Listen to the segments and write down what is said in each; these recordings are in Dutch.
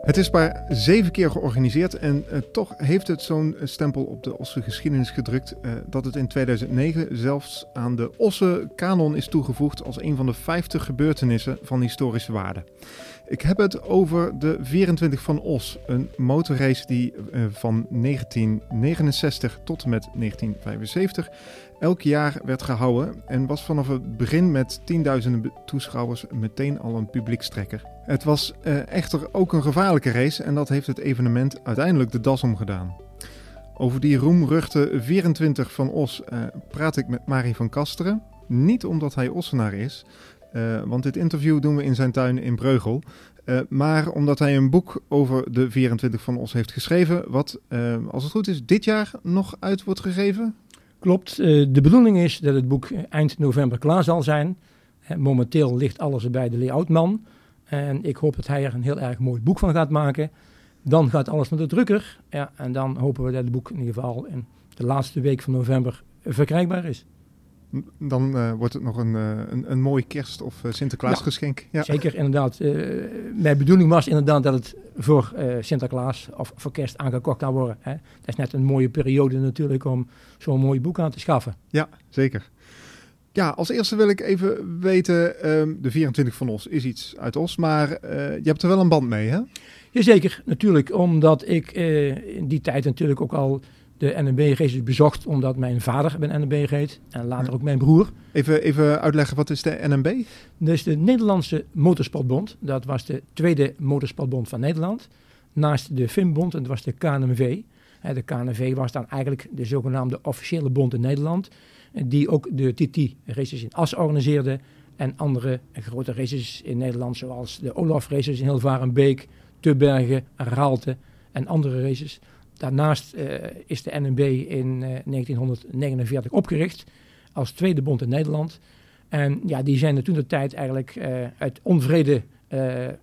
Het is maar 7 keer georganiseerd en toch heeft het zo'n stempel op de Osse geschiedenis gedrukt dat het in 2009 zelfs aan de Osse kanon is toegevoegd als een van de 50 gebeurtenissen van historische waarde. Ik heb het over de 24 van Oss, een motorrace die van 1969 tot en met 1975 elk jaar werd gehouden en was vanaf het begin met tienduizenden toeschouwers meteen al een publiekstrekker. Het was echter ook een gevaarlijke race en dat heeft het evenement uiteindelijk de das omgedaan. Over die roemruchte 24 van Oss praat ik met Mari van Kasteren. Niet omdat hij Ossenaar is, want dit interview doen we in zijn tuin in Breugel. Maar omdat hij een boek over de 24 van Oss heeft geschreven, wat als het goed is dit jaar nog uit wordt gegeven. Klopt, de bedoeling is dat het boek eind november klaar zal zijn. Momenteel ligt alles bij de layoutman. En ik hoop dat hij er een heel erg mooi boek van gaat maken. Dan gaat alles naar de drukker. Ja, en dan hopen we dat het boek in ieder geval in de laatste week van november verkrijgbaar is. Dan wordt het nog een mooi kerst- of Sinterklaasgeschenk. Ja, zeker, inderdaad. Mijn bedoeling was inderdaad dat het voor Sinterklaas of voor kerst aangekocht kan worden. Hè. Dat is net een mooie periode natuurlijk om zo'n mooi boek aan te schaffen. Ja, zeker. Ja, als eerste wil ik even weten, de 24 van Oss is iets uit Oss, maar je hebt er wel een band mee, hè? Jazeker, natuurlijk, omdat ik in die tijd natuurlijk ook al de NMB-races bezocht, omdat mijn vader bij de NMB reed en later ook mijn broer. Even uitleggen, wat is de NMB? Dat is de Nederlandse Motorsportbond. Dat was de tweede motorsportbond van Nederland, naast de FIM-bond, en dat was de KNMV. De KNMV was dan eigenlijk de zogenaamde officiële bond in Nederland, die ook de TT-races in Assen organiseerde en andere grote races in Nederland, zoals de Olaf-races in Hilvarenbeek, Tubbergen, Raalte en andere races. Daarnaast is de NMB in 1949 opgericht als tweede bond in Nederland. En ja, die zijn er toen de tijd eigenlijk uit onvrede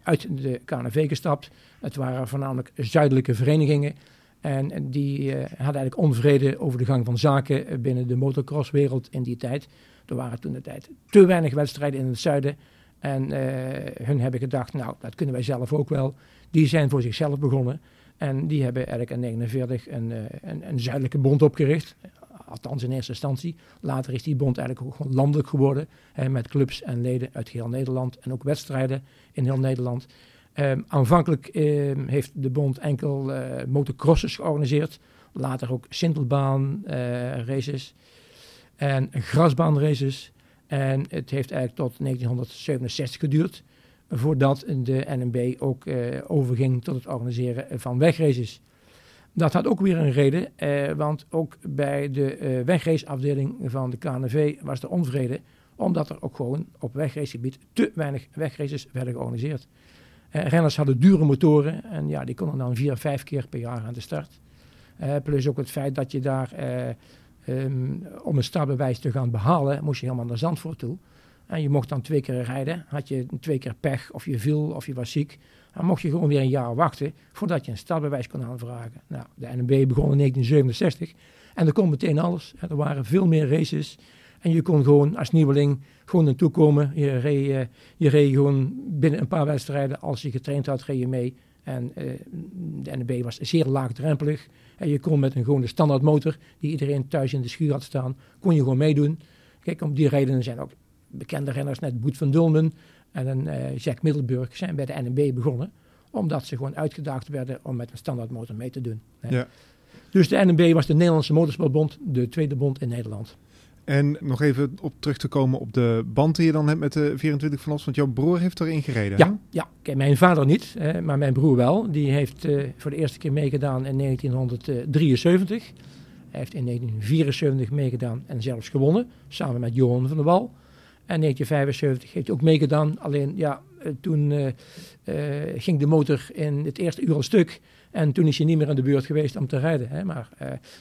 uit de KNV gestapt. Het waren voornamelijk zuidelijke verenigingen. En die hadden eigenlijk onvrede over de gang van zaken binnen de motocrosswereld in die tijd. Er waren toen de tijd te weinig wedstrijden in het zuiden. En hun hebben gedacht, nou, dat kunnen wij zelf ook wel. Die zijn voor zichzelf begonnen. En die hebben eigenlijk in 1949 een zuidelijke bond opgericht. Althans in eerste instantie. Later is die bond eigenlijk ook gewoon landelijk geworden. Met clubs en leden uit heel Nederland. En ook wedstrijden in heel Nederland. Aanvankelijk heeft de bond enkel motocrosses georganiseerd. Later ook sintelbaanraces en grasbaanraces. En het heeft eigenlijk tot 1967 geduurd voordat de NMB ook overging tot het organiseren van wegraces. Dat had ook weer een reden, want ook bij de wegraceafdeling van de KNV was er onvrede, omdat er ook gewoon op wegracegebied te weinig wegraces werden georganiseerd. Renners hadden dure motoren en ja, die konden dan 4-5 keer per jaar aan de start. Plus ook het feit dat je daar om een startbewijs te gaan behalen, moest je helemaal naar Zandvoort toe. En je mocht dan 2 keer rijden, had je 2 keer pech of je viel of je was ziek. Dan mocht je gewoon weer een jaar wachten voordat je een startbewijs kon aanvragen. Nou, de NMB begon in 1967 en er kon meteen alles. Er waren veel meer races. En je kon gewoon als nieuweling gewoon naartoe komen. Je reed gewoon binnen een paar wedstrijden. Als je getraind had, reed je mee. En de NMB was zeer laagdrempelig. En je kon met een gewone standaardmotor, die iedereen thuis in de schuur had staan, kon je gewoon meedoen. Kijk, om die redenen zijn ook bekende renners, net Boet van Dulmen en Jack Middelburg, zijn bij de NMB begonnen. Omdat ze gewoon uitgedaagd werden om met een standaardmotor mee te doen. Hè. Ja. Dus de NMB was de Nederlandse Motorsportbond, de tweede bond in Nederland. En nog even op terug te komen op de band die je dan hebt met de 24 van Oss, want jouw broer heeft erin gereden. Ja. Kijk, mijn vader niet, maar mijn broer wel. Die heeft voor de eerste keer meegedaan in 1973. Hij heeft in 1974 meegedaan en zelfs gewonnen, samen met Johan van der Wal. En in 1975 heeft hij ook meegedaan, alleen ja, toen ging de motor in het eerste uur al stuk. En toen is hij niet meer aan de beurt geweest om te rijden. Hè. Maar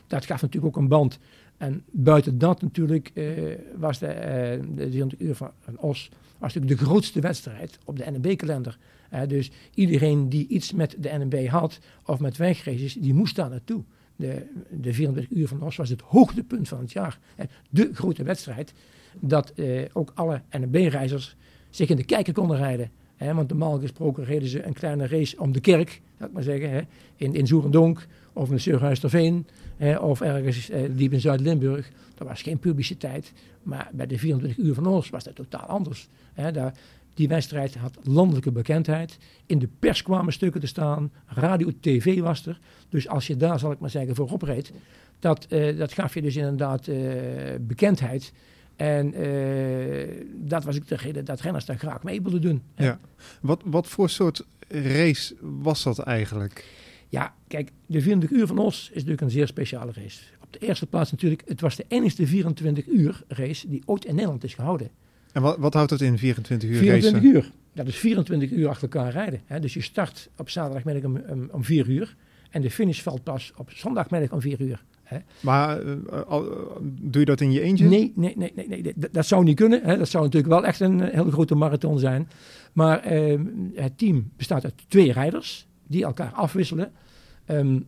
dat gaf natuurlijk ook een band. En buiten dat natuurlijk was de 24 uur van Oss natuurlijk de grootste wedstrijd op de NMB-kalender. Dus iedereen die iets met de NMB had of met wegraces, die moest daar naartoe. De 24 uur van Oss was het hoogtepunt van het jaar. De grote wedstrijd dat ook alle NMB-reizigers zich in de kijker konden rijden. He, want normaal gesproken reden ze een kleine race om de kerk, laat ik maar zeggen, he, in Zeerendonk of in Seurhuisterveen of ergens diep in Zuid-Limburg. Dat was geen publiciteit, maar bij de 24 uur van Oss was dat totaal anders. He, die wedstrijd had landelijke bekendheid. In de pers kwamen stukken te staan, radio, tv was er. Dus als je daar, zal ik maar zeggen, voorop reed, dat gaf je dus inderdaad bekendheid. En dat was ook de reden dat renners daar graag mee wilden doen. Ja. Wat voor soort race was dat eigenlijk? Ja, kijk, de 24 uur van Oss is natuurlijk een zeer speciale race. Op de eerste plaats natuurlijk, het was de enigste 24 uur race die ooit in Nederland is gehouden. En wat houdt dat in, 24 uur 24 racen? Uur, dat is 24 uur achter elkaar rijden. Hè? Dus je start op zaterdagmiddag om 4 uur en de finish valt pas op zondagmiddag om 4 uur. Hè? Maar doe je dat in je eentje? Nee. Dat zou niet kunnen. Hè? Dat zou natuurlijk wel echt een hele grote marathon zijn. Maar het team bestaat uit 2 rijders die elkaar afwisselen.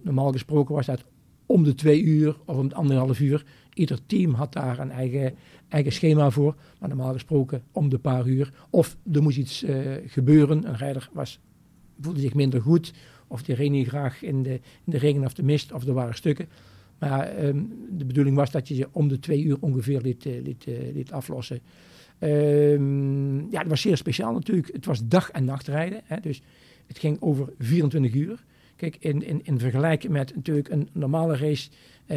Normaal gesproken was dat om de 2 uur of om de 1,5 uur. Ieder team had daar een eigen schema voor. Maar normaal gesproken om de paar uur. Of er moest iets gebeuren. Een rijder voelde zich minder goed. Of die reed niet graag in de regen of de mist. Of er waren stukken. Maar de bedoeling was dat je ze om de 2 uur ongeveer liet aflossen. Ja, het was zeer speciaal natuurlijk. Het was dag- en nachtrijden. Hè, dus het ging over 24 uur. Kijk, in vergelijking met natuurlijk een normale race,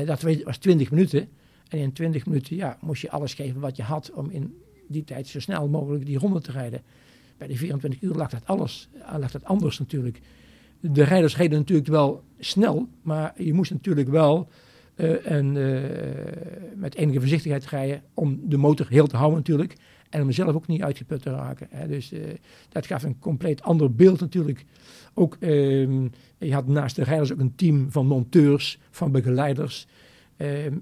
dat was 20 minuten. En in 20 minuten moest je alles geven wat je had om in die tijd zo snel mogelijk die ronde te rijden. Bij de 24 uur lag dat anders natuurlijk. De rijders reden natuurlijk wel snel, maar je moest natuurlijk wel met enige voorzichtigheid rijden om de motor heel te houden natuurlijk. En om zelf ook niet uitgeput te raken. Hè. Dus dat gaf een compleet ander beeld natuurlijk. Ook, je had naast de rijders ook een team van monteurs, van begeleiders.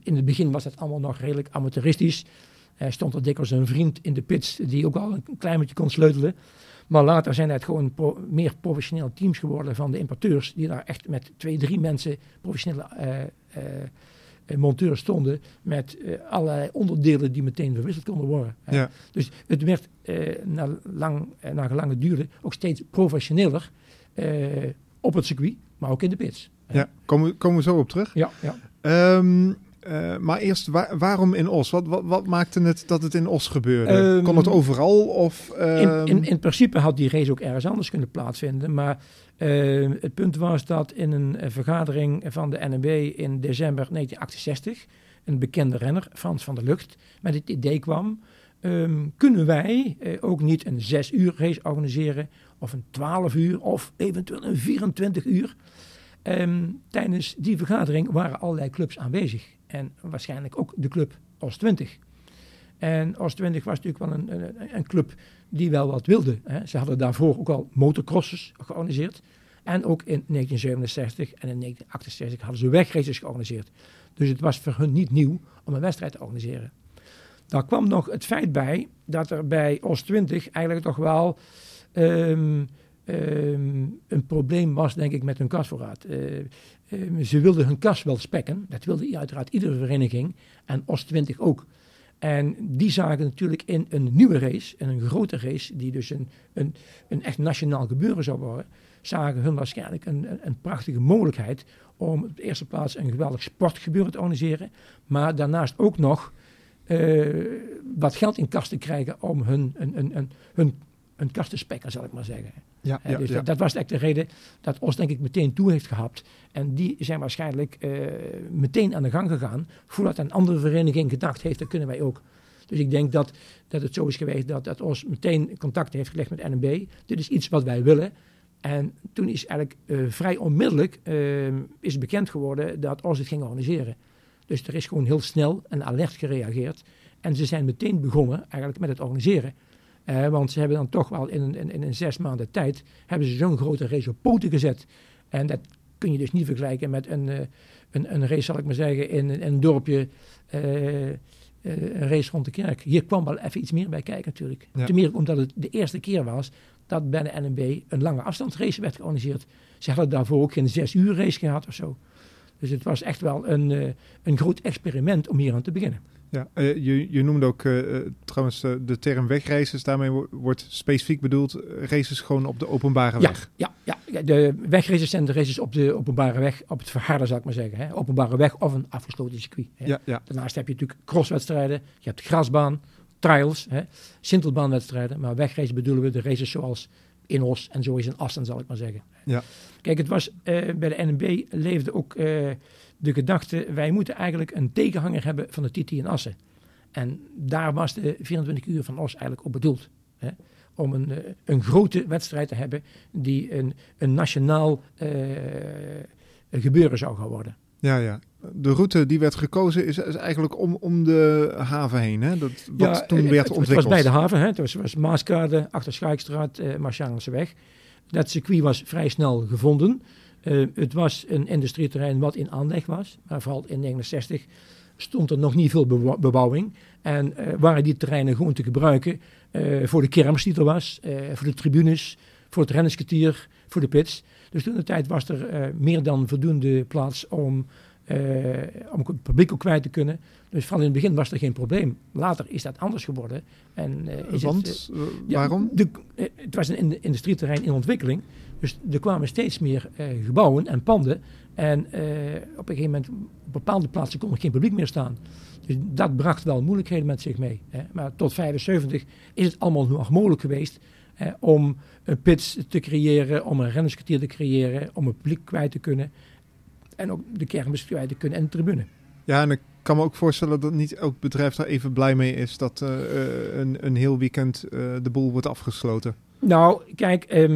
In het begin was dat allemaal nog redelijk amateuristisch. Stond er dikwijls een vriend in de pits die ook al een klein beetje kon sleutelen. Maar later zijn het gewoon meer professioneel teams geworden van de importeurs. Die daar echt met 2-3 mensen, professionele monteurs stonden. Met allerlei onderdelen die meteen verwisseld konden worden. Ja. Dus het werd na gelang het duurde ook steeds professioneler op het circuit. Maar ook in de pits. Ja, komen we zo op terug. Ja. Maar eerst, waarom in Oss? Wat maakte het dat het in Oss gebeurde? Kon het overal? Of, in principe had die race ook ergens anders kunnen plaatsvinden. Maar het punt was dat in een vergadering van de NMB in december 1968... een bekende renner, Frans van der Lucht, met het idee kwam... kunnen wij ook niet een 6 uur race organiseren... of een 12 uur of eventueel een 24 uur... tijdens die vergadering waren allerlei clubs aanwezig. En waarschijnlijk ook de club OS20. En OS20 was natuurlijk wel een club die wel wat wilde. Hè. Ze hadden daarvoor ook al motocrosses georganiseerd. En ook in 1967 en in 1968 hadden ze wegraces georganiseerd. Dus het was voor hun niet nieuw om een wedstrijd te organiseren. Daar kwam nog het feit bij dat er bij OS20 eigenlijk toch wel... een probleem was, denk ik, met hun kasvoorraad. Ze wilden hun kas wel spekken. Dat wilde uiteraard iedere vereniging. En OS20 ook. En die zagen natuurlijk in een nieuwe race, in een grote race, die dus een echt nationaal gebeuren zou worden, zagen hun waarschijnlijk een prachtige mogelijkheid om op de eerste plaats een geweldig sportgebeuren te organiseren. Maar daarnaast ook nog wat geld in kas te krijgen om hun kast te spekken, zal ik maar zeggen. Dus dat was echt de reden dat Oss, denk ik, meteen toe heeft gehapt. En die zijn waarschijnlijk meteen aan de gang gegaan, voordat een andere vereniging gedacht heeft, dat kunnen wij ook. Dus ik denk dat het zo is geweest dat Oss meteen contact heeft gelegd met NMB. Dit is iets wat wij willen. En toen is eigenlijk vrij onmiddellijk is bekend geworden dat Oss het ging organiseren. Dus er is gewoon heel snel en alert gereageerd. En ze zijn meteen begonnen eigenlijk met het organiseren. Want ze hebben dan toch wel in 6 maanden tijd... hebben ze zo'n grote race op poten gezet. En dat kun je dus niet vergelijken met een race, zal ik maar zeggen... in een dorpje, een race rond de kerk. Hier kwam wel even iets meer bij kijken natuurlijk. Ja. Ten meer omdat het de eerste keer was... dat bij de NMB een lange afstandsrace werd georganiseerd. Ze hadden daarvoor ook geen 6 uur race gehad of zo. Dus het was echt wel een groot experiment om hier aan te beginnen. Ja, je noemde ook trouwens de term wegraces. Daarmee wordt specifiek bedoeld races gewoon op de openbare weg. Ja, de wegraces zijn de races op de openbare weg, op het verharde zou ik maar zeggen. Hè. Openbare weg of een afgesloten circuit. Hè. Ja. Daarnaast heb je natuurlijk crosswedstrijden, je hebt grasbaan, trials, sintelbaanwedstrijden. Maar wegraces bedoelen we de races zoals in Os en zo is in Assen, zal ik maar zeggen. Ja. Kijk, het was bij de NMB leefde ook... de gedachte, wij moeten eigenlijk een tegenhanger hebben van de TT in Assen. En daar was de 24 uur van Os eigenlijk op bedoeld. Hè? Om een grote wedstrijd te hebben die een nationaal gebeuren zou gaan worden. Ja. De route die werd gekozen is eigenlijk om de haven heen. Hè? Toen werd het ontwikkeld. Het was bij de haven. Hè? Het was Maaskade, achter Schaijkstraat, Marchandsweg. Dat circuit was vrij snel gevonden. Het was een industrieterrein wat in aanleg was, maar vooral in 1969 stond er nog niet veel bebouwing. En waren die terreinen gewoon te gebruiken voor de kermis die er was, voor de tribunes, voor het rennerskwartier, voor de pits. Dus toen de tijd was er meer dan voldoende plaats om het publiek ook kwijt te kunnen. Dus van in het begin was er geen probleem. Later is dat anders geworden. Waarom? Het was een industrieterrein in ontwikkeling. Dus er kwamen steeds meer gebouwen en panden. En op een gegeven moment, op bepaalde plaatsen kon er geen publiek meer staan. Dus dat bracht wel moeilijkheden met zich mee. Hè. Maar tot 75 is het allemaal nog mogelijk geweest om een pits te creëren, om een rennerskwartier te creëren, om het publiek kwijt te kunnen. En ook de kermis kwijt te kunnen en de tribune. Ja, en ik kan me ook voorstellen dat niet elk bedrijf daar even blij mee is dat een heel weekend de boel wordt afgesloten. Nou, kijk,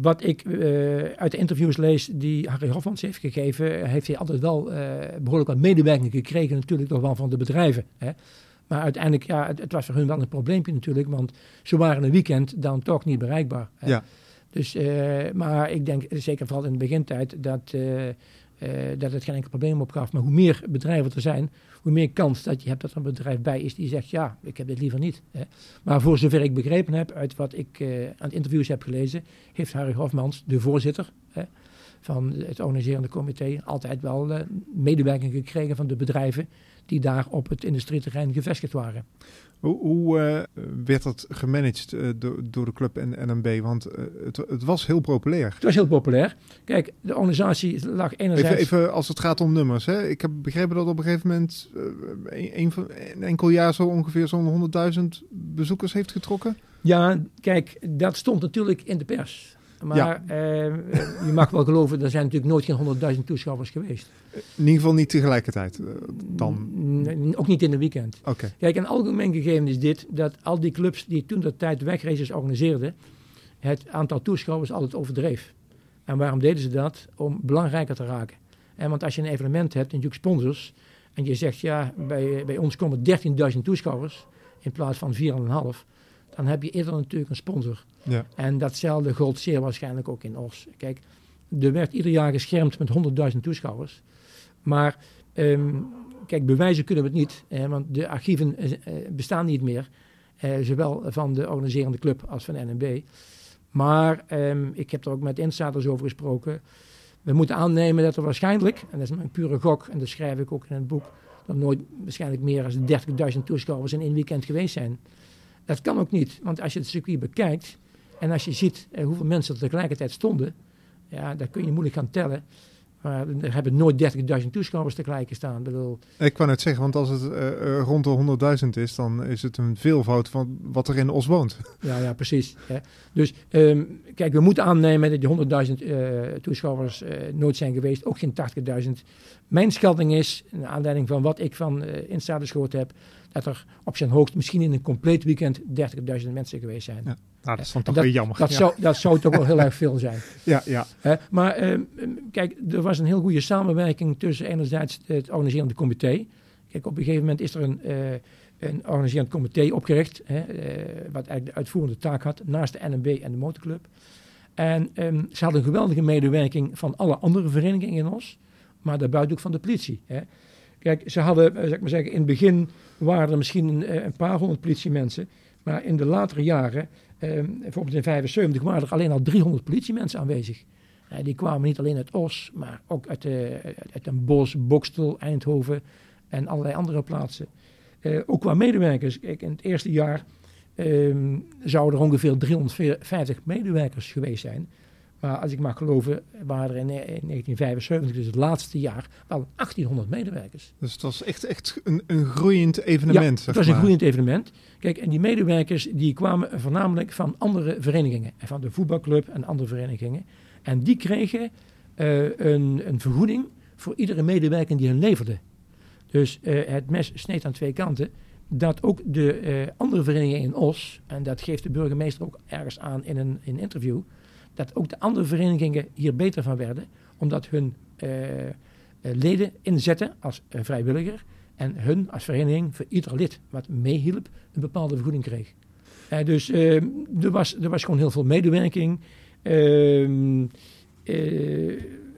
wat ik uit de interviews lees die Harry Hofmans heeft gegeven, heeft hij altijd wel behoorlijk wat medewerking gekregen natuurlijk toch wel van de bedrijven. Hè. Maar uiteindelijk, ja, het was voor hun wel een probleempje natuurlijk, want ze waren een weekend dan toch niet bereikbaar. Hè. Ja. Dus, maar ik denk zeker vooral in de begintijd dat het geen enkel probleem opgaf. Maar hoe meer bedrijven er zijn, hoe meer kans dat je hebt dat er een bedrijf bij is die zegt, ja, ik heb dit liever niet. Hè. Maar voor zover ik begrepen heb, uit wat ik aan de interviews heb gelezen, heeft Harry Hofmans, de voorzitter van het organiserende comité, altijd wel medewerking gekregen van de bedrijven die daar op het industrieterrein gevestigd waren. Hoe werd dat gemanaged door de club en NMB? Want het was heel populair. Het was heel populair. Kijk, de organisatie lag enerzijds... Even als het gaat om nummers. Hè? Ik heb begrepen dat op een gegeven moment een enkel jaar zo ongeveer zo'n 100.000 bezoekers heeft getrokken. Ja, kijk, dat stond natuurlijk in de pers. Maar ja. Je mag wel geloven, er zijn natuurlijk nooit geen 100.000 toeschouwers geweest. In ieder geval niet tegelijkertijd dan? Ook niet in een weekend. Okay. Kijk, een algemeen gegeven is dit, dat al die clubs die toen dat tijd wegraces organiseerden, het aantal toeschouwers altijd overdreef. En waarom deden ze dat? Om belangrijker te raken. En want als je een evenement hebt, en natuurlijk sponsors, en je zegt, ja, bij ons komen 13.000 toeschouwers, in plaats van 4.500. Dan heb je eerder natuurlijk een sponsor. Ja. En datzelfde gold zeer waarschijnlijk ook in Os. Kijk, er werd ieder jaar geschermd met 100.000 toeschouwers. Maar kijk, bewijzen kunnen we het niet. Want de archieven bestaan niet meer. Zowel van de organiserende club als van NMB. Maar ik heb er ook met insiders over gesproken. We moeten aannemen dat er waarschijnlijk, en dat is een pure gok, en dat schrijf ik ook in het boek, dat nooit waarschijnlijk meer dan 30.000 toeschouwers in één weekend geweest zijn. Dat kan ook niet, want als je het circuit bekijkt en als je ziet hoeveel mensen er tegelijkertijd stonden, ja, dat kun je moeilijk gaan tellen. Maar er hebben nooit 30.000 toeschouwers tegelijk gestaan. Ik kan het zeggen, want als het rond de 100.000 is, dan is het een veelvoud van wat er in Os woont. Ja, precies. Hè. Dus kijk, we moeten aannemen dat die 100.000 toeschouwers nooit zijn geweest, ook geen 80.000. Mijn schatting is, naar aanleiding van wat ik van insiders gehoord heb, dat er op zijn hoogst misschien in een compleet weekend 30.000 mensen geweest zijn. Ja. Nou, dat is dan toch weer jammer. Dat zou toch wel heel erg veel zijn. Ja. Maar kijk, er was een heel goede samenwerking tussen enerzijds het organiserende comité. Kijk, op een gegeven moment is er een organiserend comité opgericht. Wat eigenlijk de uitvoerende taak had naast de NMB en de motorclub. En ze hadden een geweldige medewerking van alle andere verenigingen in Os. Maar daarbuiten ook van de politie. Hè. Kijk, ze hadden, zou ik maar zeggen, in het begin waren er misschien een paar honderd politiemensen. Maar in de latere jaren, bijvoorbeeld in 75, waren er alleen al 300 politiemensen aanwezig. Die kwamen niet alleen uit Os, maar ook uit Den Bosch, Bokstel, Eindhoven en allerlei andere plaatsen. Ook qua medewerkers. Kijk, in het eerste jaar zouden er ongeveer 350 medewerkers geweest zijn. Maar als ik mag geloven, waren er in 1975, dus het laatste jaar, wel 1800 medewerkers. Dus het was echt een groeiend evenement. Ja, een groeiend evenement. Kijk, en die medewerkers die kwamen voornamelijk van andere verenigingen. Van de voetbalclub en andere verenigingen. En die kregen een vergoeding voor iedere medewerker die hen leverde. Dus het mes sneed aan twee kanten. Dat ook de andere verenigingen in Os, en dat geeft de burgemeester ook ergens aan in een interview, dat ook de andere verenigingen hier beter van werden, omdat hun leden inzetten als vrijwilliger en hun als vereniging voor ieder lid wat meehielp een bepaalde vergoeding kreeg. Dus er was gewoon heel veel medewerking.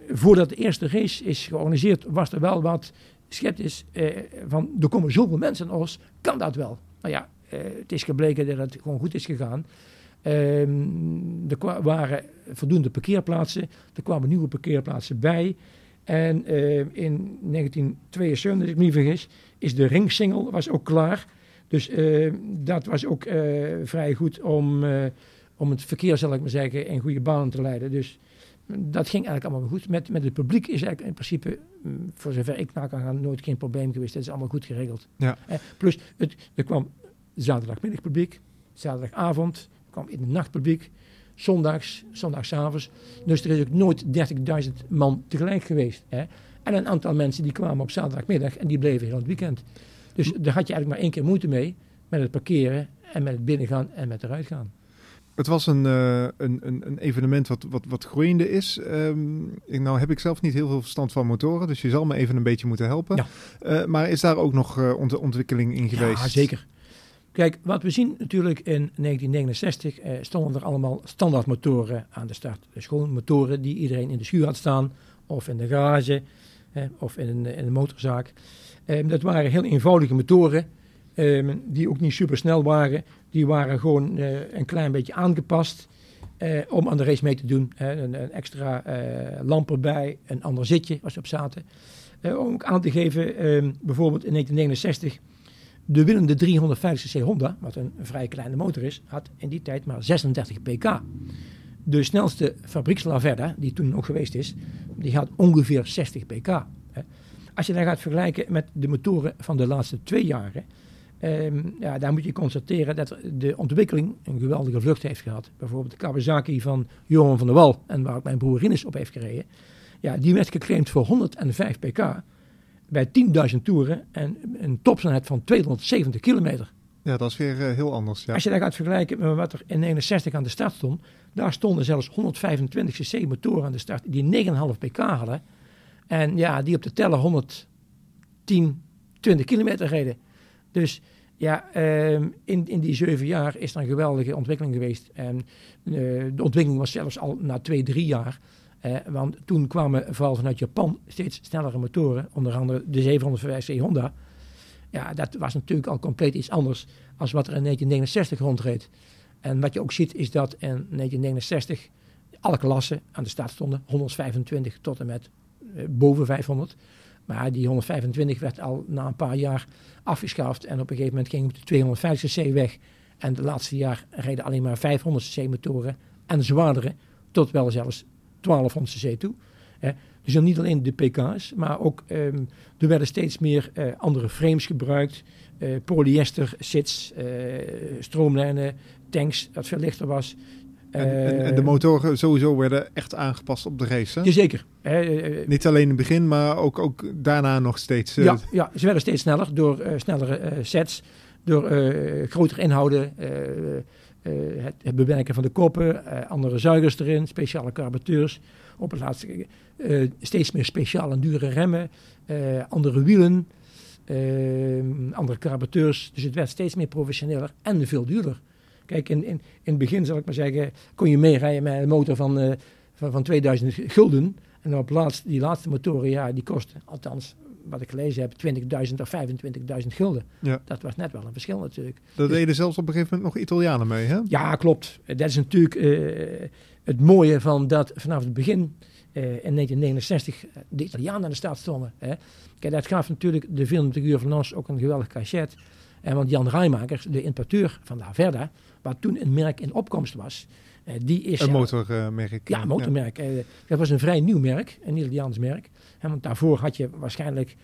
Voordat de eerste race is georganiseerd, was er wel wat sceptisch van er komen zoveel mensen in Os, kan dat wel? Nou ja, het is gebleken dat het gewoon goed is gegaan. Er waren voldoende parkeerplaatsen. Er kwamen nieuwe parkeerplaatsen bij. En in 1972, als ik me niet vergis, is de ringsingel was ook klaar. Dus dat was ook vrij goed om het verkeer, zal ik maar zeggen, in goede banen te leiden. Dus dat ging eigenlijk allemaal goed. Met het publiek is eigenlijk in principe, voor zover ik naar kan gaan, nooit geen probleem geweest. Dat is allemaal goed geregeld. Ja. Plus, er kwam zaterdagmiddag publiek, zaterdagavond, kwam in de nachtpubliek, zondagsavonds. Dus er is ook nooit 30.000 man tegelijk geweest. Hè? En een aantal mensen die kwamen op zaterdagmiddag en die bleven heel het weekend. Dus daar had je eigenlijk maar één keer moeite mee, met het parkeren en met het binnengaan en met eruit gaan. Het was een evenement wat groeiende is. Nou heb ik zelf niet heel veel verstand van motoren, dus je zal me even een beetje moeten helpen. Ja. Maar is daar ook nog ontwikkeling in geweest? Ja, zeker. Kijk, wat we zien natuurlijk in 1969 stonden er allemaal standaardmotoren aan de start. Dus gewoon motoren die iedereen in de schuur had staan, of in de garage, of in een motorzaak. Dat waren heel eenvoudige motoren, die ook niet super snel waren. Die waren gewoon een klein beetje aangepast om aan de race mee te doen. Een extra lamp erbij, een ander zitje als ze op zaten. Om ook aan te geven, bijvoorbeeld in 1969... de winnende 350cc Honda, wat een vrij kleine motor is, had in die tijd maar 36 pk. De snelste fabrieks Laverda, die toen nog geweest is, die had ongeveer 60 pk. Als je dat gaat vergelijken met de motoren van de laatste 2 jaren... daar moet je constateren dat de ontwikkeling een geweldige vlucht heeft gehad. Bijvoorbeeld de Kawasaki van Johan van der Wal, en waar ook mijn broer Rinus op heeft gereden, ja, die werd geclaimd voor 105 pk... bij 10.000 toeren en een topsnelheid van 270 kilometer. Ja, dat is weer heel anders. Ja. Als je dat gaat vergelijken met wat er in 69 aan de start stond, daar stonden zelfs 125cc motoren aan de start die 9,5 pk hadden. En ja, die op de teller 120 kilometer reden. Dus ja, in die 7 jaar is er een geweldige ontwikkeling geweest. En de ontwikkeling was zelfs al na 2-3 jaar... want toen kwamen vooral vanuit Japan steeds snellere motoren. Onder andere de 750cc Honda. Ja, dat was natuurlijk al compleet iets anders als wat er in 1969 rondreed. En wat je ook ziet is dat in 1969 alle klassen aan de start stonden. 125 tot en met boven 500. Maar die 125 werd al na een paar jaar afgeschaft. En op een gegeven moment ging de 250cc weg. En de laatste jaar reden alleen maar 500cc motoren. En zwaardere tot wel zelfs 1200cc toe. Dus dan niet alleen de pk's, maar ook er werden steeds meer andere frames gebruikt. Polyester, sits, stroomlijnen, tanks, dat veel lichter was. En de motoren sowieso werden echt aangepast op de race, hè? Jazeker. Niet alleen in het begin, maar ook daarna nog steeds. Ja, ze werden steeds sneller door snellere sets, door grotere inhouden. Het bewerken van de koppen, andere zuigers erin, speciale carburateurs. Op het laatste steeds meer speciale en dure remmen, andere wielen, andere carburateurs. Dus het werd steeds meer professioneler en veel duurder. Kijk, in het begin, zal ik maar zeggen, kon je meerijden met een motor van 2000 gulden. En op die laatste motoren, ja, die kosten, althans wat ik gelezen heb, 20.000 of 25.000 gulden. Ja. Dat was net wel een verschil natuurlijk. Dat deden zelfs op een gegeven moment nog Italianen mee, hè? Ja, klopt. Dat is natuurlijk het mooie van dat vanaf het begin in 1969 de Italianen aan de start stonden. Hè? Kijk, dat gaf natuurlijk de 24 uur van Oss ook een geweldig cachet. En want Jan Raaijmakers, de importeur van de Laverda, waar toen een merk in opkomst was, die is... Een motormerk. Ja, een motormerk. Ja. Dat was een vrij nieuw merk, een Nederlands merk. Want daarvoor had je waarschijnlijk,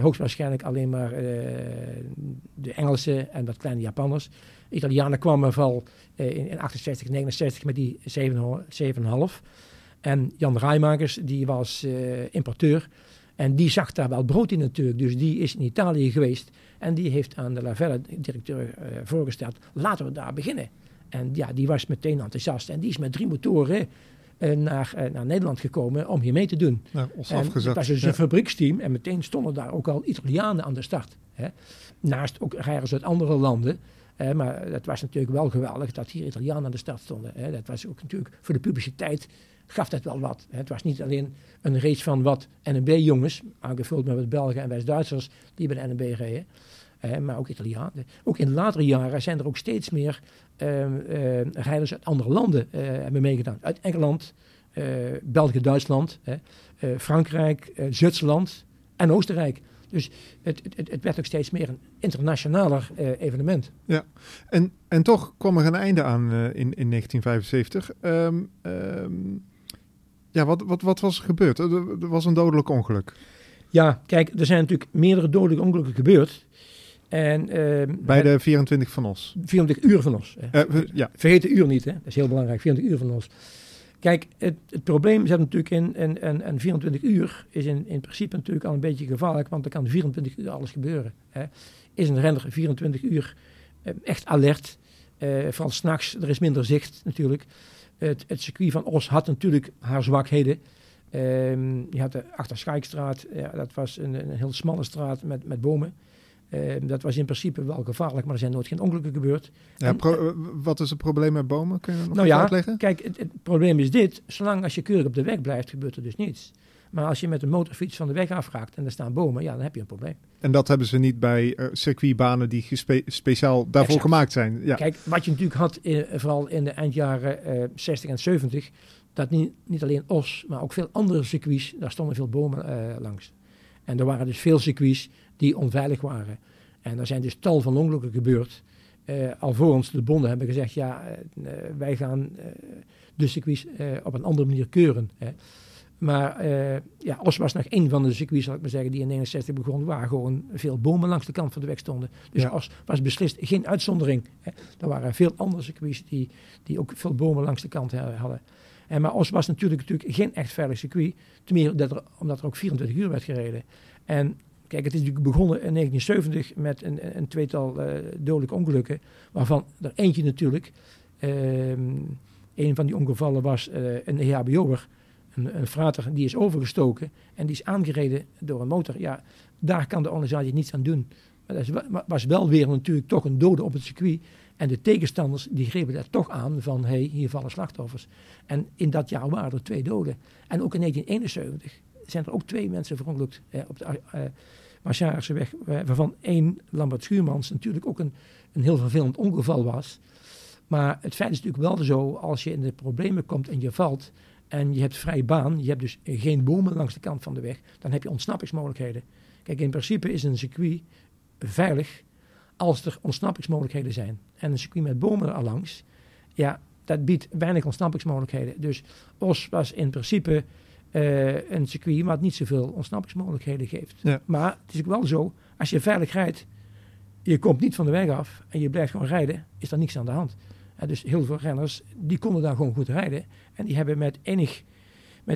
hoogstwaarschijnlijk alleen maar de Engelsen en wat kleine Japanners. De Italianen kwamen vooral in 68, 69 met die 7,5. En Jan Raaijmakers, die was importeur. En die zag daar wel brood in natuurlijk. Dus die is in Italië geweest. En die heeft aan de Laverda-directeur voorgesteld, laten we daar beginnen. En ja, die was meteen enthousiast. En die is met 3 motoren naar Nederland gekomen om hier mee te doen. Nou, ons afgezakt. Het was dus een fabrieksteam. En meteen stonden daar ook al Italianen aan de start. Hè. Naast ook rijders uit andere landen. Maar het was natuurlijk wel geweldig dat hier Italianen aan de start stonden. Hè. Dat was ook natuurlijk voor de publiciteit, gaf dat wel wat. Het was niet alleen een race van wat NMB-jongens, aangevuld met wat Belgen en West-Duitsers die bij de NMB reden, maar ook Italianen. Ook in latere jaren zijn er ook steeds meer rijders uit andere landen hebben meegedaan. Uit Engeland, België, Duitsland, Frankrijk, Zwitserland en Oostenrijk. Dus het werd ook steeds meer een internationaler evenement. Ja, en toch kwam er een einde aan in 1975. Ja, wat was er gebeurd? Er was een dodelijk ongeluk. Ja, kijk, er zijn natuurlijk meerdere dodelijke ongelukken gebeurd. Bij de 24 van Oss. 24 uur van Oss. Vergeet de uur niet, hè? Dat is heel belangrijk. 24 uur van Oss. Kijk, het probleem zit natuurlijk in 24 uur is in principe natuurlijk al een beetje gevaarlijk, want er kan 24 uur alles gebeuren. Hè. Is een renner 24 uur echt alert? Vooral 's nachts, er is minder zicht natuurlijk. Het circuit van Oss had natuurlijk haar zwakheden. Je had de achter Schaijkstraat, dat was een heel smalle straat met bomen. Dat was in principe wel gevaarlijk, maar er zijn nooit geen ongelukken gebeurd. Ja, wat is het probleem met bomen? Kun je dat nog uitleggen? Kijk, het probleem is dit. Zolang als je keurig op de weg blijft, gebeurt er dus niets. Maar als je met een motorfiets van de weg afraakt en er staan bomen, ja, dan heb je een probleem. En dat hebben ze niet bij circuitbanen die speciaal daarvoor gemaakt zijn. Ja. Kijk, wat je natuurlijk had, vooral in de eindjaren 60 en 70, dat niet alleen Oss, maar ook veel andere circuits, daar stonden veel bomen langs. En er waren dus veel circuits die onveilig waren. En er zijn dus tal van ongelukken gebeurd. Alvorens de bonden hebben gezegd, wij gaan de circuits op een andere manier keuren. Hè. Maar Oss was nog één van de circuits, zal ik maar zeggen, die in 69 begon, waar gewoon veel bomen langs de kant van de weg stonden. Dus Oss was beslist geen uitzondering. Hè. Er waren veel andere circuits die ook veel bomen langs de kant hadden. Maar Oss was natuurlijk geen echt veilig circuit. Ten meer omdat er ook 24 uur werd gereden. En kijk, het is natuurlijk begonnen in 1970 met een tweetal dodelijke ongelukken. Waarvan er eentje natuurlijk, een van die ongevallen was een EHBO'er. Een frater die is overgestoken en die is aangereden door een motor. Ja, daar kan de organisatie niets aan doen. Maar dat was wel weer natuurlijk toch een dode op het circuit. En de tegenstanders die grepen daar toch aan van, hier vallen slachtoffers. En in dat jaar waren er 2 doden. En ook in 1971 zijn er ook 2 mensen verongelukt op de Marchandsweg. Waarvan 1 Lambert Schuurmans natuurlijk ook een heel vervelend ongeval was. Maar het feit is natuurlijk wel zo, als je in de problemen komt en je valt en je hebt vrij baan, je hebt dus geen bomen langs de kant van de weg, dan heb je ontsnappingsmogelijkheden. Kijk, in principe is een circuit veilig als er ontsnappingsmogelijkheden zijn. En een circuit met bomen er langs, dat biedt weinig ontsnappingsmogelijkheden. Dus Oss was in principe een circuit wat niet zoveel ontsnappingsmogelijkheden geeft. Ja. Maar het is ook wel zo, als je veilig rijdt, je komt niet van de weg af en je blijft gewoon rijden, is er niks aan de hand. En dus heel veel renners, die konden daar gewoon goed rijden. En die hebben met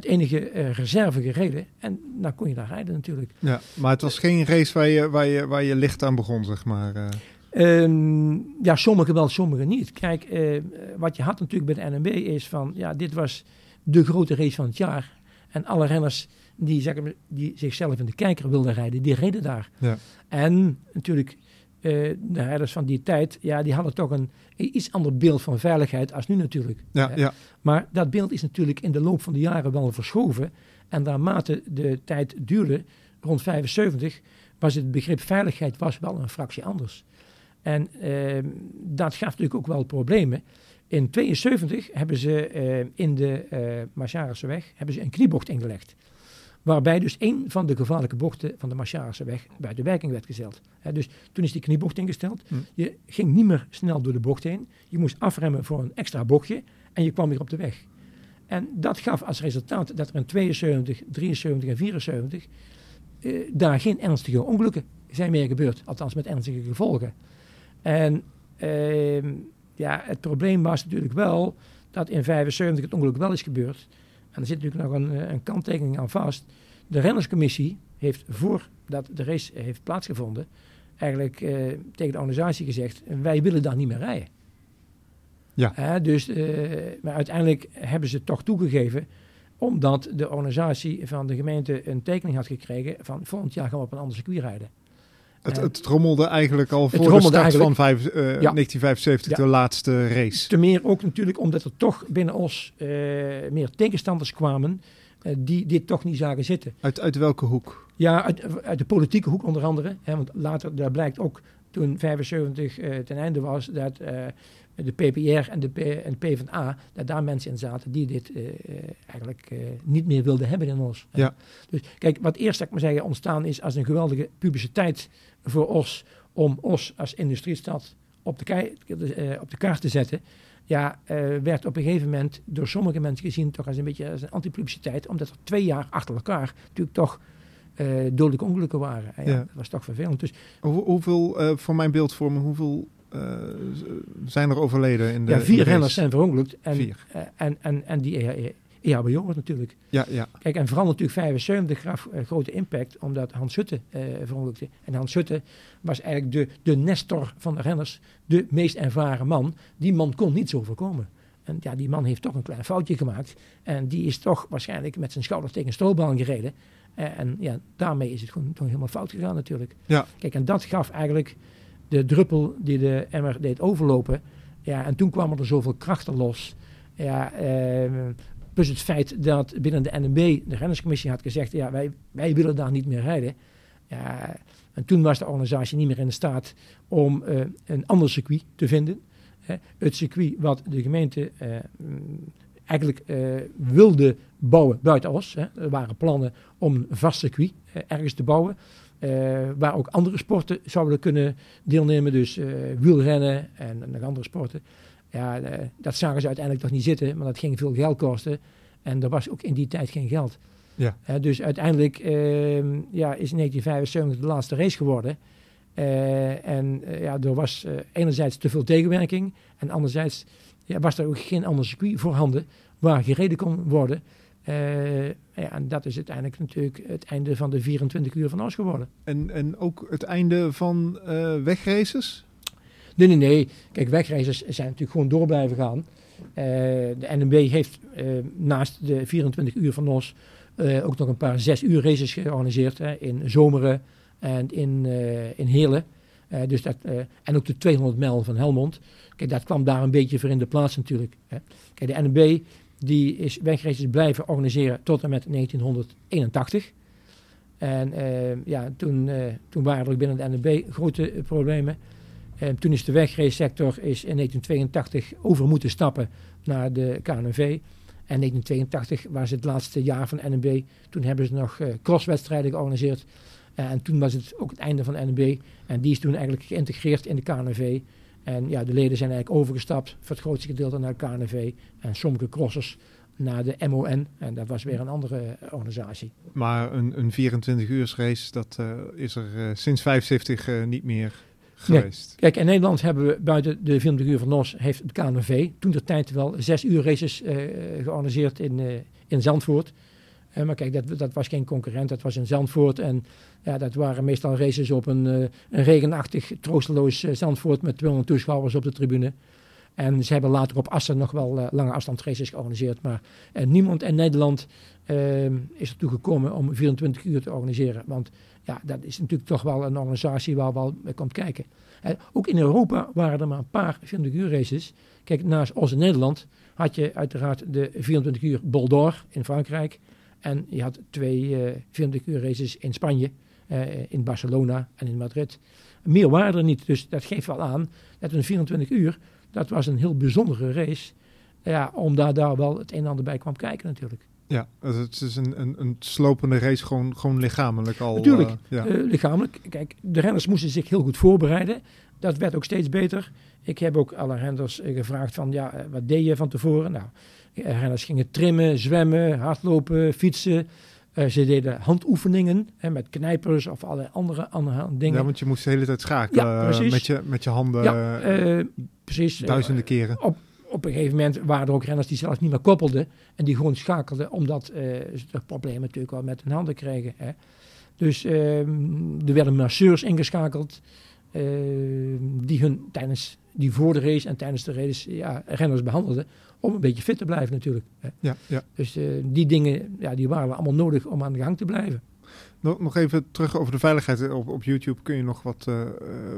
enige reserve gereden. En dan kon je daar rijden natuurlijk. Ja, maar het was geen race waar je licht aan begon, zeg maar. Ja, sommigen wel, sommigen niet. Kijk, wat je had natuurlijk bij de NMB is van, dit was de grote race van het jaar. En alle renners die zichzelf in de kijker wilden rijden, die reden daar. Ja. En natuurlijk, de rijders van die tijd, die hadden toch een iets ander beeld van veiligheid als nu natuurlijk. Ja, ja. Maar dat beeld is natuurlijk in de loop van de jaren wel verschoven. En naarmate de tijd duurde, rond 75, was het begrip veiligheid was wel een fractie anders. En dat gaf natuurlijk ook wel problemen. In 72 hebben ze in de Marchandseweg een kniebocht ingelegd. Waarbij dus één van de gevaarlijke bochten van de Marchandsweg buiten werking werd gesteld. Dus toen is die kniebocht ingesteld. Je ging niet meer snel door de bocht heen. Je moest afremmen voor een extra bochtje en je kwam weer op de weg. En dat gaf als resultaat dat er in 72, 73 en 74 daar geen ernstige ongelukken zijn meer gebeurd. Althans met ernstige gevolgen. En het probleem was natuurlijk wel dat in 75 het ongeluk wel is gebeurd. En er zit natuurlijk nog een kanttekening aan vast. De rennerscommissie heeft voordat de race heeft plaatsgevonden eigenlijk tegen de organisatie gezegd, wij willen daar niet meer rijden. Ja. Maar uiteindelijk hebben ze toch toegegeven, omdat de organisatie van de gemeente een tekening had gekregen van volgend jaar gaan we op een ander circuit rijden. Het trommelde eigenlijk al voor de start van 1975 de laatste race. Ten meer ook natuurlijk omdat er toch binnen Os meer tegenstanders kwamen die dit toch niet zagen zitten. Uit welke hoek? Ja, uit de politieke hoek onder andere. Hè, want later daar blijkt ook toen 75 ten einde was dat de PPR en de PvdA, dat daar mensen in zaten die dit eigenlijk niet meer wilden hebben in Os. Ja. Dus kijk, wat eerst zou ik maar zeggen ontstaan is als een geweldige publiciteit voor Os, om Os als industriestad op de kaart te zetten, werd op een gegeven moment door sommige mensen gezien toch als een beetje als een antipubliciteit, omdat er 2 jaar achter elkaar natuurlijk toch dodelijke ongelukken waren. Dat was toch vervelend. Dus, hoeveel voor mijn beeldvorming, hoeveel zijn er overleden in de 4 renners zijn verongelukt. En die EHBO'ers natuurlijk. Ja. Kijk, en vooral natuurlijk 75 gaf grote impact, omdat Hans Zutte verongelukte. En Hans Zutte was eigenlijk de nestor van de renners, de meest ervaren man. Die man kon niet zo voorkomen. En ja, die man heeft toch een klein foutje gemaakt. En die is toch waarschijnlijk met zijn schouders tegen een stroopbaan gereden. En ja, daarmee is het gewoon helemaal fout gegaan natuurlijk. Ja. Kijk, en dat gaf eigenlijk de druppel die de emmer deed overlopen. Ja, en toen kwamen er zoveel krachten los. Ja, plus het feit dat binnen de NMB, de rennerscommissie, had gezegd, ja, wij willen daar niet meer rijden. Ja, en toen was de organisatie niet meer in de staat om een ander circuit te vinden. Het circuit wat de gemeente eigenlijk wilde bouwen buiten Os. Er waren plannen om een vast circuit ergens te bouwen. Waar ook andere sporten zouden kunnen deelnemen. Dus wielrennen en nog andere sporten. Ja, dat zagen ze uiteindelijk toch niet zitten. Maar dat ging veel geld kosten. En er was ook in die tijd geen geld. Ja. Dus uiteindelijk is in 1975 de laatste race geworden. Er was enerzijds te veel tegenwerking. En anderzijds was er ook geen ander circuit voorhanden waar gereden kon worden. En dat is uiteindelijk natuurlijk het einde van de 24 uur van Os geworden. En ook het einde van wegraces? Nee. Kijk, wegraces zijn natuurlijk gewoon door blijven gaan. De NMB heeft naast de 24 uur van Os ook nog een paar 6 uur races georganiseerd. In Zomeren en in Heerlen. Dus dat, en ook de 200 mijl van Helmond. Kijk, dat kwam daar een beetje voor in de plaats natuurlijk. Hè. Kijk, de NMB... die is wegraces blijven organiseren tot en met 1981. En toen waren er binnen de NNB grote problemen. Toen is de wegracesector in 1982 over moeten stappen naar de KNMV. En 1982 was het laatste jaar van de NNB. Toen hebben ze nog crosswedstrijden georganiseerd. En toen was het ook het einde van de NNB. En die is toen eigenlijk geïntegreerd in de KNMV. En ja, de leden zijn eigenlijk overgestapt voor het grootste gedeelte naar de KNV en sommige crossers naar de MON. En dat was weer een andere organisatie. Maar een 24-uursrace, dat is er sinds 75 niet meer geweest. Nee. Kijk, in Nederland hebben we buiten de 24 uur van Os, heeft de KNV toen de tijd wel 6 uur races georganiseerd in Zandvoort. Maar kijk, dat was geen concurrent, dat was in Zandvoort. En ja, dat waren meestal races op een regenachtig, troosteloos Zandvoort met 200 toeschouwers op de tribune. En ze hebben later op Assen nog wel lange afstandsraces georganiseerd. Maar niemand in Nederland is ertoe gekomen om 24 uur te organiseren. Want ja, dat is natuurlijk toch wel een organisatie waar wel mee komt kijken. Ook in Europa waren er maar een paar 24 uur races. Kijk, naast ons in Nederland had je uiteraard de 24 uur Boldor in Frankrijk. En je had 2 24-uur races in Spanje, in Barcelona en in Madrid. Meer waren er niet, dus dat geeft wel aan dat een 24 uur, dat was een heel bijzondere race. Ja, omdat daar wel het een en ander bij kwam kijken natuurlijk. Ja, dus het is een slopende race, gewoon lichamelijk al. Natuurlijk, lichamelijk. Kijk, de renners moesten zich heel goed voorbereiden. Dat werd ook steeds beter. Ik heb ook alle renners gevraagd van, ja, wat deed je van tevoren? Nou, renners gingen trimmen, zwemmen, hardlopen, fietsen. Ze deden handoefeningen met knijpers of alle andere dingen. Ja, want je moest de hele tijd schakelen, ja, met je handen, ja, precies, duizenden keren. Op een gegeven moment waren er ook renners die zelfs niet meer koppelden. En die gewoon schakelden, omdat ze problemen natuurlijk al met hun handen kregen. Hè. Dus er werden masseurs ingeschakeld. Die hun tijdens die voor de race en tijdens de race renners behandelden. Om een beetje fit te blijven natuurlijk. Hè. Ja, ja. Dus die dingen die waren allemaal nodig om aan de gang te blijven. Nog even terug over de veiligheid. Op YouTube kun je nog wat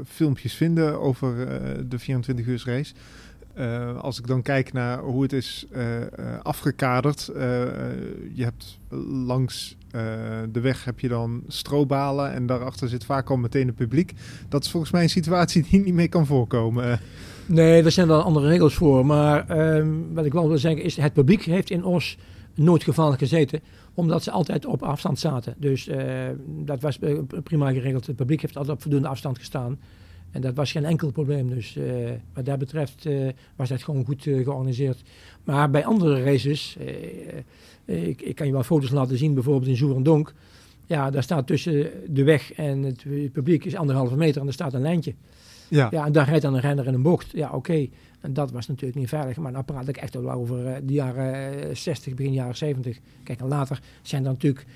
filmpjes vinden over de 24-uursrace. Als ik dan kijk naar hoe het is afgekaderd. Je hebt langs de weg heb je dan strobalen en daarachter zit vaak al meteen het publiek. Dat is volgens mij een situatie die niet meer kan voorkomen. Nee, daar zijn wel andere regels voor. Maar wat ik wel wil zeggen is, het publiek heeft in Oss nooit gevaarlijk gezeten, omdat ze altijd op afstand zaten. Dus dat was prima geregeld. Het publiek heeft altijd op voldoende afstand gestaan. En dat was geen enkel probleem. Dus wat dat betreft was dat gewoon goed georganiseerd. Maar bij andere races, ik kan je wel foto's laten zien, bijvoorbeeld in Zeerendonk. Ja, daar staat tussen de weg en het publiek is 1,5 meter en er staat een lijntje. Ja. Ja, en daar rijdt dan een renner in een bocht. Ja, oké. En dat was natuurlijk niet veilig. Maar dan praat ik echt al over de jaren 60, begin jaren 70. Kijk, en later zijn er natuurlijk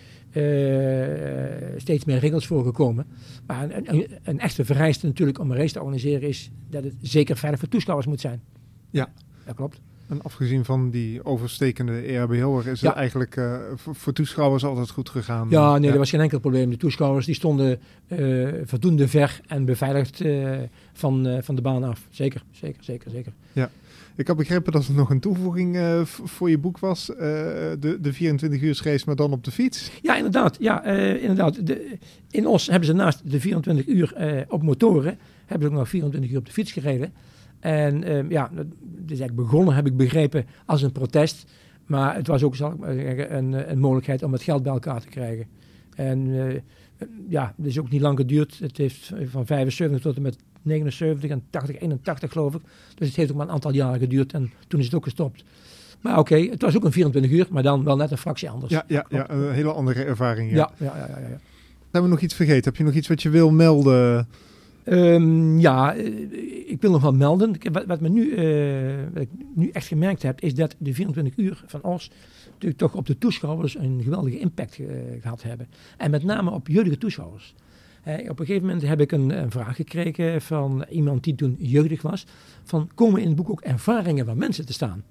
steeds meer regels voor gekomen. Maar een echte vereiste natuurlijk om een race te organiseren is dat het zeker veilig voor toeschouwers moet zijn. Ja. Dat klopt. En afgezien van die overstekende EHBO'er is het eigenlijk voor toeschouwers altijd goed gegaan. Ja, nee, er was geen enkel probleem. De toeschouwers die stonden voldoende ver en beveiligd van de baan af. Zeker. Ja. Ik had begrepen dat er nog een toevoeging voor je boek was. De 24-uursrace, maar dan op de fiets. Ja, inderdaad. In Oss hebben ze naast de 24 uur op motoren, hebben ze ook nog 24 uur op de fiets gereden. En het is eigenlijk begonnen, heb ik begrepen, als een protest. Maar het was ook een mogelijkheid om het geld bij elkaar te krijgen. En het is ook niet lang geduurd. Het heeft van 75 tot en met 79 en 80, 81 geloof ik. Dus het heeft ook maar een aantal jaren geduurd en toen is het ook gestopt. Maar oké, het was ook een 24 uur, maar dan wel net een fractie anders. Ja, een hele andere ervaring. Ja. Hebben we nog iets vergeten? Heb je nog iets wat je wil melden? Ik wil nog wel melden. Wat ik nu echt gemerkt heb, is dat de 24 uur van Oss natuurlijk toch op de toeschouwers een geweldige impact gehad hebben. En met name op jeugdige toeschouwers. Op een gegeven moment heb ik een vraag gekregen van iemand die toen jeugdig was. Van, komen in het boek ook ervaringen van mensen te staan?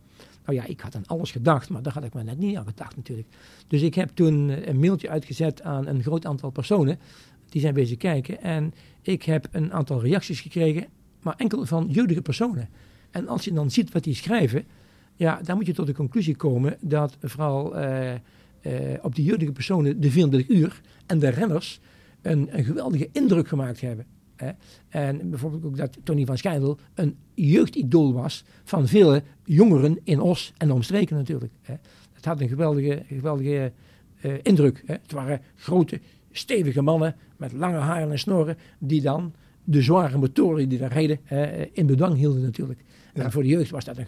Nou ja, ik had aan alles gedacht, maar daar had ik me net niet aan gedacht natuurlijk. Dus ik heb toen een mailtje uitgezet aan een groot aantal personen. Die zijn bezig kijken en ik heb een aantal reacties gekregen, maar enkel van jeugdige personen. En als je dan ziet wat die schrijven, dan moet je tot de conclusie komen dat vooral op die jeugdige personen de 24 uur en de renners een geweldige indruk gemaakt hebben. Hè? En bijvoorbeeld ook dat Tony van Schijndel een jeugdidool was van vele jongeren in Oss en omstreken natuurlijk. Hè? Dat had een geweldige indruk. Hè? Het waren grote, stevige mannen met lange haren en snorren die dan de zware motoren die daar reden in bedwang hielden natuurlijk. Ja. En voor de jeugd was dat een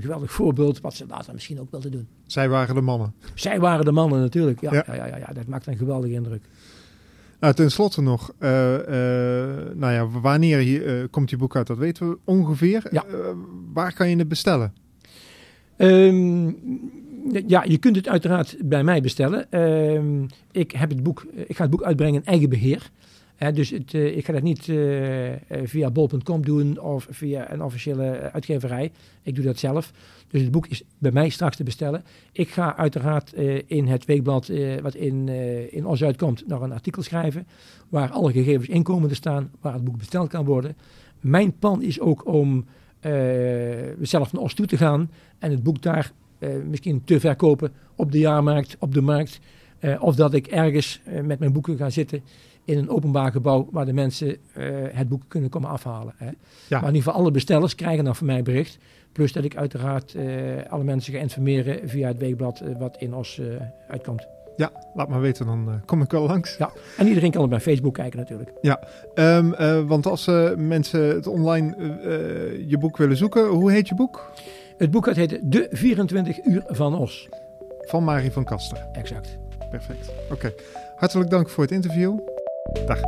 geweldig voorbeeld wat ze later misschien ook wilden doen. Zij waren de mannen. Zij waren de mannen natuurlijk. Ja, dat maakt een geweldige indruk. Nou, ten slotte nog, wanneer komt je boek uit, dat weten we ongeveer. Ja. Waar kan je het bestellen? Je kunt het uiteraard bij mij bestellen. Ik ga het boek uitbrengen in eigen beheer. Dus ik ga dat niet via bol.com doen of via een officiële uitgeverij. Ik doe dat zelf. Dus het boek is bij mij straks te bestellen. Ik ga uiteraard in het weekblad wat in Oss uitkomt nog een artikel schrijven. Waar alle gegevens in komen te staan. Waar het boek besteld kan worden. Mijn plan is ook om zelf naar Oss toe te gaan. En het boek daar misschien te verkopen op de jaarmarkt, op de markt. Of dat ik ergens met mijn boeken ga zitten in een openbaar gebouw waar de mensen het boek kunnen komen afhalen. Hè. Ja. Maar in ieder geval alle bestellers krijgen dan van mij bericht Plus dat ik uiteraard alle mensen ga informeren via het weekblad wat in Os uitkomt. Ja, laat maar weten, dan kom ik wel langs. Ja, en iedereen kan op mijn Facebook kijken natuurlijk. Ja, want als mensen het online je boek willen zoeken, hoe heet je boek? Het boek heet De 24 uur van Os. Van Mari van Kasteren. Exact. Perfect. Oké. Hartelijk dank voor het interview. Dag.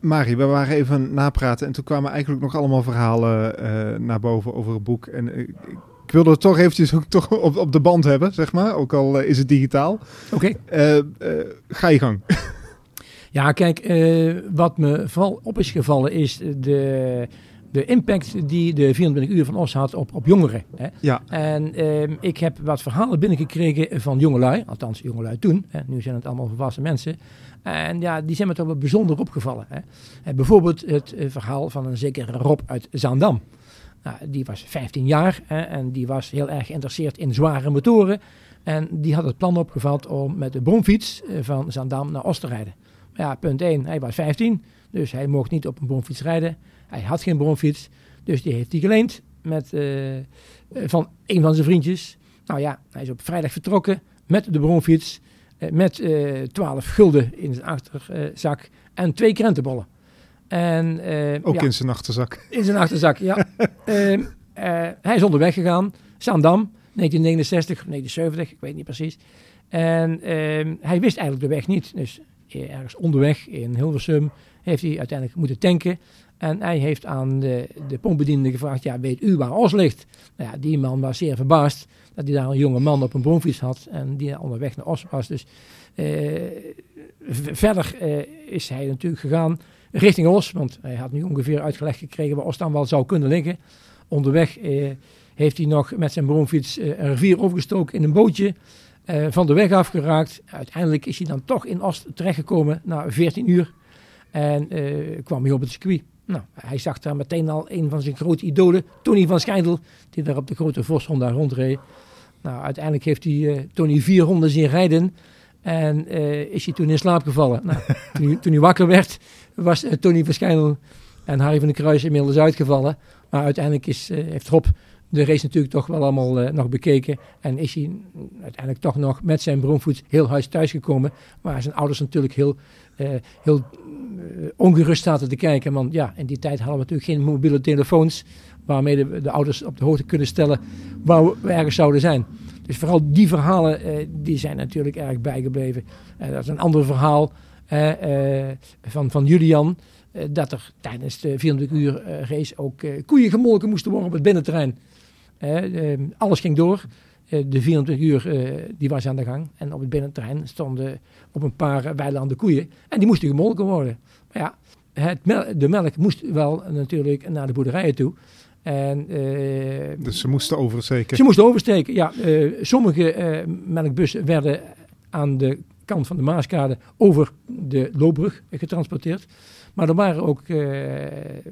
Mari, we waren even napraten en toen kwamen eigenlijk nog allemaal verhalen naar boven over het boek. En ik wilde het toch eventjes ook toch op de band hebben, zeg maar, ook al is het digitaal. Oké. Ga je gang. Ja, kijk, wat me vooral op is gevallen is de impact die de 24 uur van Os had op jongeren. Hè. Ja. En ik heb wat verhalen binnengekregen van jongelui, althans jongelui toen. Hè. Nu zijn het allemaal volwassen mensen. En ja, die zijn me toch wel bijzonder opgevallen. Hè. Bijvoorbeeld het verhaal van een zekere Rob uit Zaandam. Nou, die was 15 jaar hè, en die was heel erg geïnteresseerd in zware motoren. En die had het plan opgevat om met de bromfiets van Zaandam naar Os te rijden. Ja, punt 1, hij was 15, dus hij mocht niet op een bromfiets rijden. Hij had geen bromfiets, dus die heeft hij geleend van een van zijn vriendjes. Nou ja, hij is op vrijdag vertrokken met de bromfiets, met 12 gulden in zijn achterzak en 2 krentenbollen. En, ook ja, in zijn achterzak. In zijn achterzak, ja. Hij is onderweg gegaan, Zaandam, 1969, 1970, ik weet niet precies. En hij wist eigenlijk de weg niet, dus... Ergens onderweg in Hilversum heeft hij uiteindelijk moeten tanken. En hij heeft aan de pompbediende gevraagd, ja, weet u waar Os ligt? Nou ja, die man was zeer verbaasd dat hij daar een jonge man op een bromfiets had en die onderweg naar Os was. Dus verder is hij natuurlijk gegaan richting Os, want hij had nu ongeveer uitgelegd gekregen waar Os dan wel zou kunnen liggen. Onderweg heeft hij nog met zijn bromfiets een rivier overgestoken in een bootje. Van de weg afgeraakt. Uiteindelijk is hij dan toch in Os terechtgekomen na 14 uur. En kwam hij op het circuit. Nou, hij zag daar meteen al een van zijn grote idolen, Tony van Schijndel, die daar op de grote Vos Honda rondreed. Nou, uiteindelijk heeft hij Tony 400 zien rijden. En is hij toen in slaap gevallen. Nou, toen hij wakker werd, was Tony van Schijndel en Harry van der Kruijs inmiddels uitgevallen. Maar uiteindelijk heeft Rob de race natuurlijk toch wel allemaal nog bekeken. En is hij uiteindelijk toch nog met zijn bromfiets heel huis thuis gekomen. Waar zijn ouders natuurlijk heel ongerust zaten te kijken. Want ja, in die tijd hadden we natuurlijk geen mobiele telefoons. Waarmee de ouders op de hoogte kunnen stellen waar we ergens zouden zijn. Dus vooral die verhalen die zijn natuurlijk erg bijgebleven. Dat is een ander verhaal van Julian. Dat er tijdens de 24 uur race ook koeien gemolken moesten worden op het binnenterrein. Alles ging door. De 24 uur die was aan de gang. En op het binnenterrein stonden op een paar weilanden koeien. En die moesten gemolken worden. Maar ja, de melk moest wel natuurlijk naar de boerderijen toe. En, dus ze moesten oversteken? Ze moesten oversteken, ja. Sommige melkbussen werden aan de kant van de Maaskade over de loopbrug getransporteerd. Maar er waren ook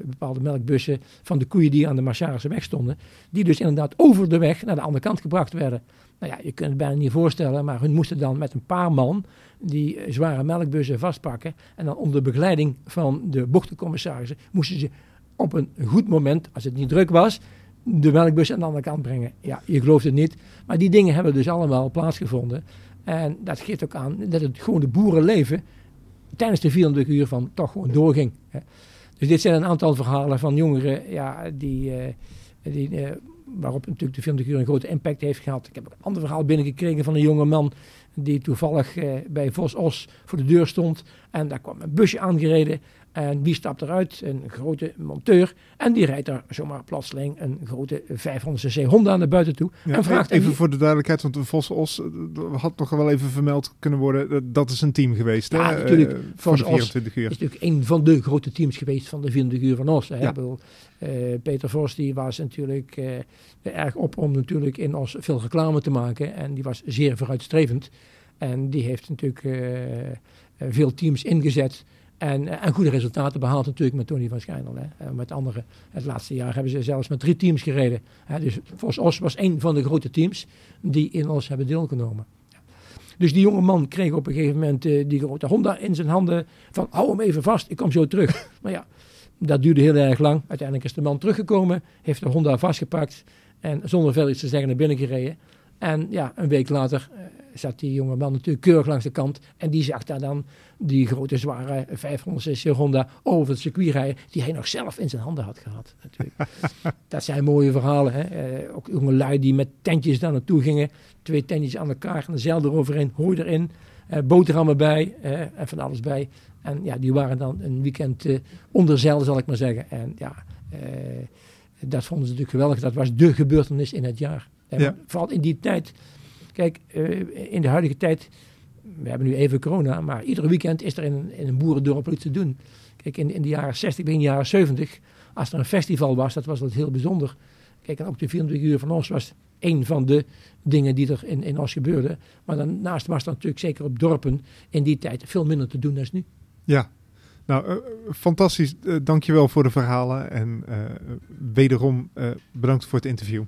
bepaalde melkbussen van de koeien die aan de Marchandsweg stonden. Die dus inderdaad over de weg naar de andere kant gebracht werden. Nou ja, je kunt het bijna niet voorstellen. Maar hun moesten dan met een paar man die zware melkbussen vastpakken. En dan onder begeleiding van de bochtencommissarissen moesten ze op een goed moment, als het niet druk was, de melkbus aan de andere kant brengen. Ja, je gelooft het niet. Maar die dingen hebben dus allemaal plaatsgevonden. En dat geeft ook aan dat het gewoon de boerenleven tijdens de 24 uur van toch gewoon doorging. Dus dit zijn een aantal verhalen van jongeren, ja, die waarop natuurlijk de 24 uur een grote impact heeft gehad. Ik heb ook een ander verhaal binnengekregen van een jonge man die toevallig bij Vos Oss voor de deur stond. En daar kwam een busje aangereden. En wie stapt eruit? Een grote monteur. En die rijdt daar zomaar plotseling een grote 500cc Honda naar buiten toe. Ja, en vraagt even voor de duidelijkheid, want Vos Oss had nog wel even vermeld kunnen worden. Dat is een team geweest. Ja, hè? Natuurlijk. Vos Oss is natuurlijk een van de grote teams geweest van de 24 uur van Os. Hè? Ja. Ik bedoel, Peter Vos die was natuurlijk erg op om natuurlijk in Os veel reclame te maken. En die was zeer vooruitstrevend. En die heeft natuurlijk veel teams ingezet. En goede resultaten behaald natuurlijk met Tony van Schijndel. Met anderen. Het laatste jaar hebben ze zelfs met 3 teams gereden. Hè. Dus Vos Oss was een van de grote teams die in Os hebben deelgenomen. Dus die jonge man kreeg op een gegeven moment die grote Honda in zijn handen. Van hou hem even vast, ik kom zo terug. Maar ja, dat duurde heel erg lang. Uiteindelijk is de man teruggekomen, heeft de Honda vastgepakt. En zonder veel iets te zeggen naar binnen gereden. En ja, een week later zat die jonge man natuurlijk keurig langs de kant. En die zag daar dan die grote zware 500cc Honda over het circuit rijden. Die hij nog zelf in zijn handen had gehad. Natuurlijk. Dat zijn mooie verhalen. Hè? Ook jongelui die met tentjes daar naartoe gingen. 2 tentjes aan elkaar. En een zeil eroverheen. Hooi erin. Boterhammen bij. En van alles bij. En ja, die waren dan een weekend onder zeil, zal ik maar zeggen. En ja, dat vonden ze natuurlijk geweldig. Dat was de gebeurtenis in het jaar. Ja. Vooral in die tijd. Kijk, in de huidige tijd, we hebben nu even corona, maar ieder weekend is er in een boerendorp iets te doen. Kijk, in de jaren 60, begin jaren 70, als er een festival was, dat was dat heel bijzonder. Kijk, en ook de 24 uur van Oss was één van de dingen die er in Oss gebeurde. Maar daarnaast was er natuurlijk zeker op dorpen in die tijd veel minder te doen dan nu. Ja, nou, fantastisch. Dankjewel voor de verhalen en wederom bedankt voor het interview.